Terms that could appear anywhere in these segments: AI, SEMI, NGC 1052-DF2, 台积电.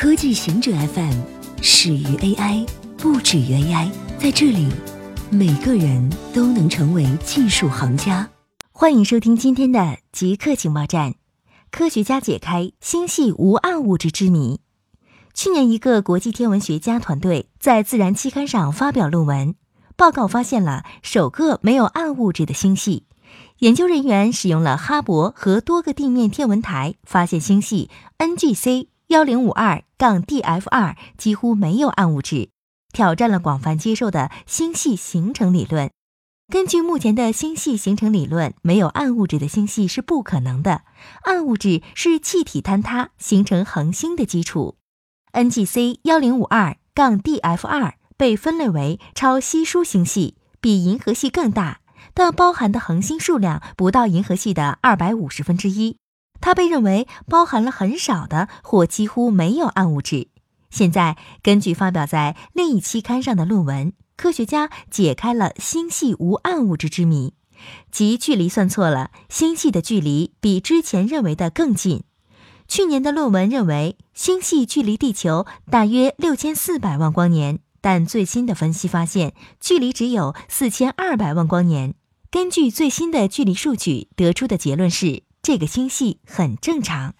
科技行者 FM 始于 AI， 不止于 AI。 在这里，每个人都能成为技术行家。欢迎收听今天的极客情报站，科学家解开星系无暗物质之谜。去年，一个国际天文学家团队在《自然》期刊上发表论文，报告发现了首个没有暗物质的星系。研究人员使用了哈勃和多个地面天文台，发现星系 NGC 1052-DF2 几乎没有暗物质，挑战了广泛接受的星系形成理论。根据目前的星系形成理论，没有暗物质的星系是不可能的，暗物质是气体坍塌形成恒星的基础。NGC 1052-DF2 被分类为超稀疏星系，比银河系更大，但包含的恒星数量不到银河系的250分之一，它被认为包含了很少的或几乎没有暗物质。现在，根据发表在另一期刊上的论文，科学家解开了星系无暗物质之谜，即距离算错了，星系的距离比之前认为的更近。去年的论文认为，星系距离地球大约6400万光年，但最新的分析发现，距离只有4200万光年。根据最新的距离数据得出的结论是，这个星系很正常。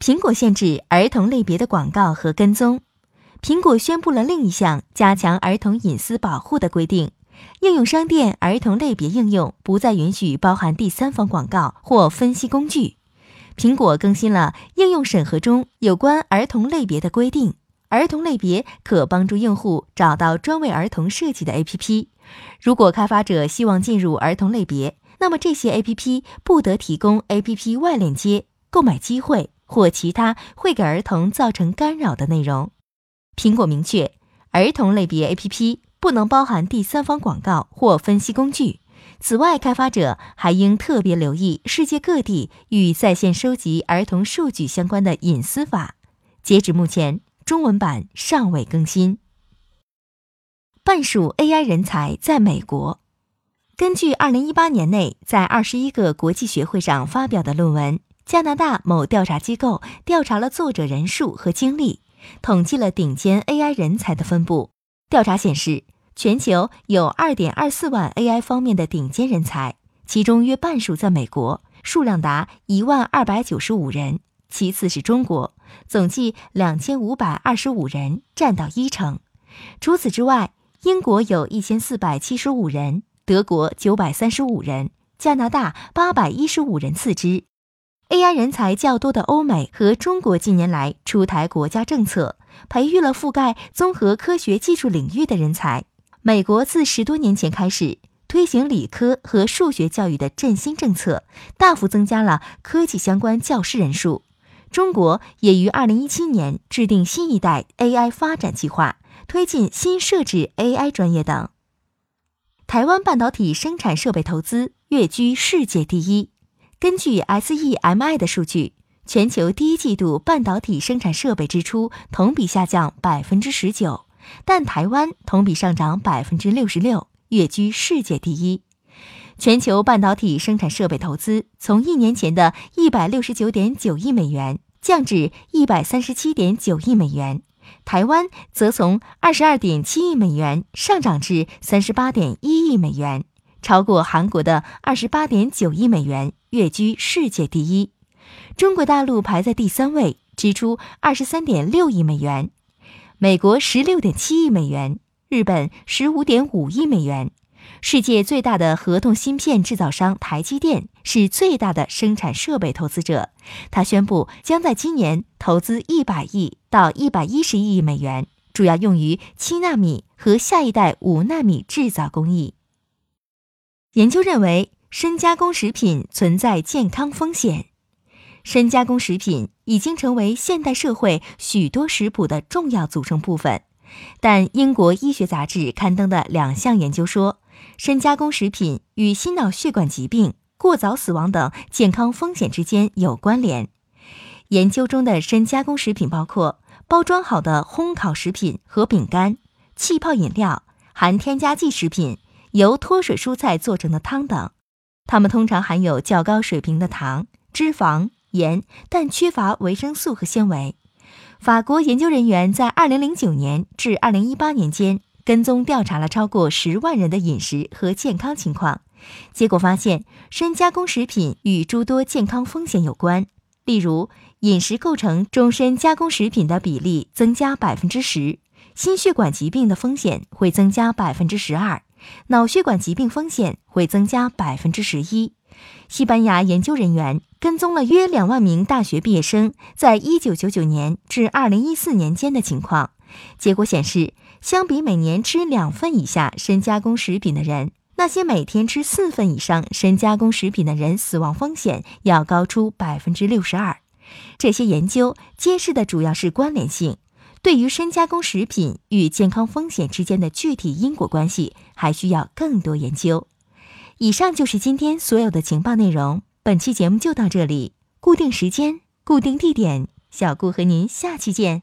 苹果限制儿童类别的广告和跟踪。苹果宣布了另一项加强儿童隐私保护的规定，应用商店儿童类别应用不再允许包含第三方广告或分析工具。苹果更新了应用审核中有关儿童类别的规定，儿童类别可帮助用户找到专为儿童设计的 APP。 如果开发者希望进入儿童类别，那么这些 APP 不得提供 APP 外链接、购买机会或其他会给儿童造成干扰的内容。苹果明确，儿童类别 APP 不能包含第三方广告或分析工具。此外，开发者还应特别留意世界各地与在线收集儿童数据相关的隐私法。截止目前，中文版尚未更新。半数 AI 人才在美国。根据2018年内在21个国际学会上发表的论文，加拿大某调查机构调查了作者人数和经历，统计了顶尖 AI 人才的分布。调查显示，全球有 2.24 万 AI 方面的顶尖人才，其中约半数在美国，数量达1万295人，其次是中国，总计2525人，占到1成。除此之外，英国有1475人，德国935人，加拿大815人次之。AI 人才较多的欧美和中国近年来出台国家政策，培育了覆盖综合科学技术领域的人才。美国自10多年前开始推行理科和数学教育的振兴政策，大幅增加了科技相关教师人数。中国也于2017年制定新一代 AI 发展计划，推进新设置 AI 专业等。台湾半导体生产设备投资跃居世界第一。根据 SEMI 的数据，全球第一季度半导体生产设备支出同比下降 19%， 但台湾同比上涨 66%， 跃居世界第一。全球半导体生产设备投资从1年前的 169.9 亿美元降至 137.9 亿美元，台湾则从 22.7 亿美元上涨至 38.1 亿美元，超过韩国的 28.9 亿美元，跃居世界第一。中国大陆排在第3位，支出 23.6 亿美元，美国 16.7 亿美元，日本 15.5 亿美元。世界最大的合同芯片制造商台积电是最大的生产设备投资者，它宣布将在今年投资100亿到110亿美元，主要用于7纳米和下一代5纳米制造工艺。研究认为，深加工食品存在健康风险。深加工食品已经成为现代社会许多食谱的重要组成部分，但英国医学杂志刊登的2项研究说，深加工食品与心脑血管疾病、过早死亡等健康风险之间有关联。研究中的深加工食品包括包装好的烘烤食品和饼干、气泡饮料、含添加剂食品、由脱水蔬菜做成的汤等，它们通常含有较高水平的糖、脂肪、盐，但缺乏维生素和纤维。法国研究人员在2009年至2018年间跟踪调查了超过10万人的饮食和健康情况，结果发现深加工食品与诸多健康风险有关，例如饮食构成中深加工食品的比例增加 10%， 心血管疾病的风险会增加 12%， 脑血管疾病风险会增加 11%。西班牙研究人员跟踪了约2万名大学毕业生在1999年至2014年间的情况，结果显示，相比每年吃2份以下深加工食品的人，那些每天吃4份以上深加工食品的人死亡风险要高出 62%。 这些研究揭示的主要是关联性，对于深加工食品与健康风险之间的具体因果关系还需要更多研究。以上就是今天所有的情报内容，本期节目就到这里，固定时间，固定地点，小顾和您下期见。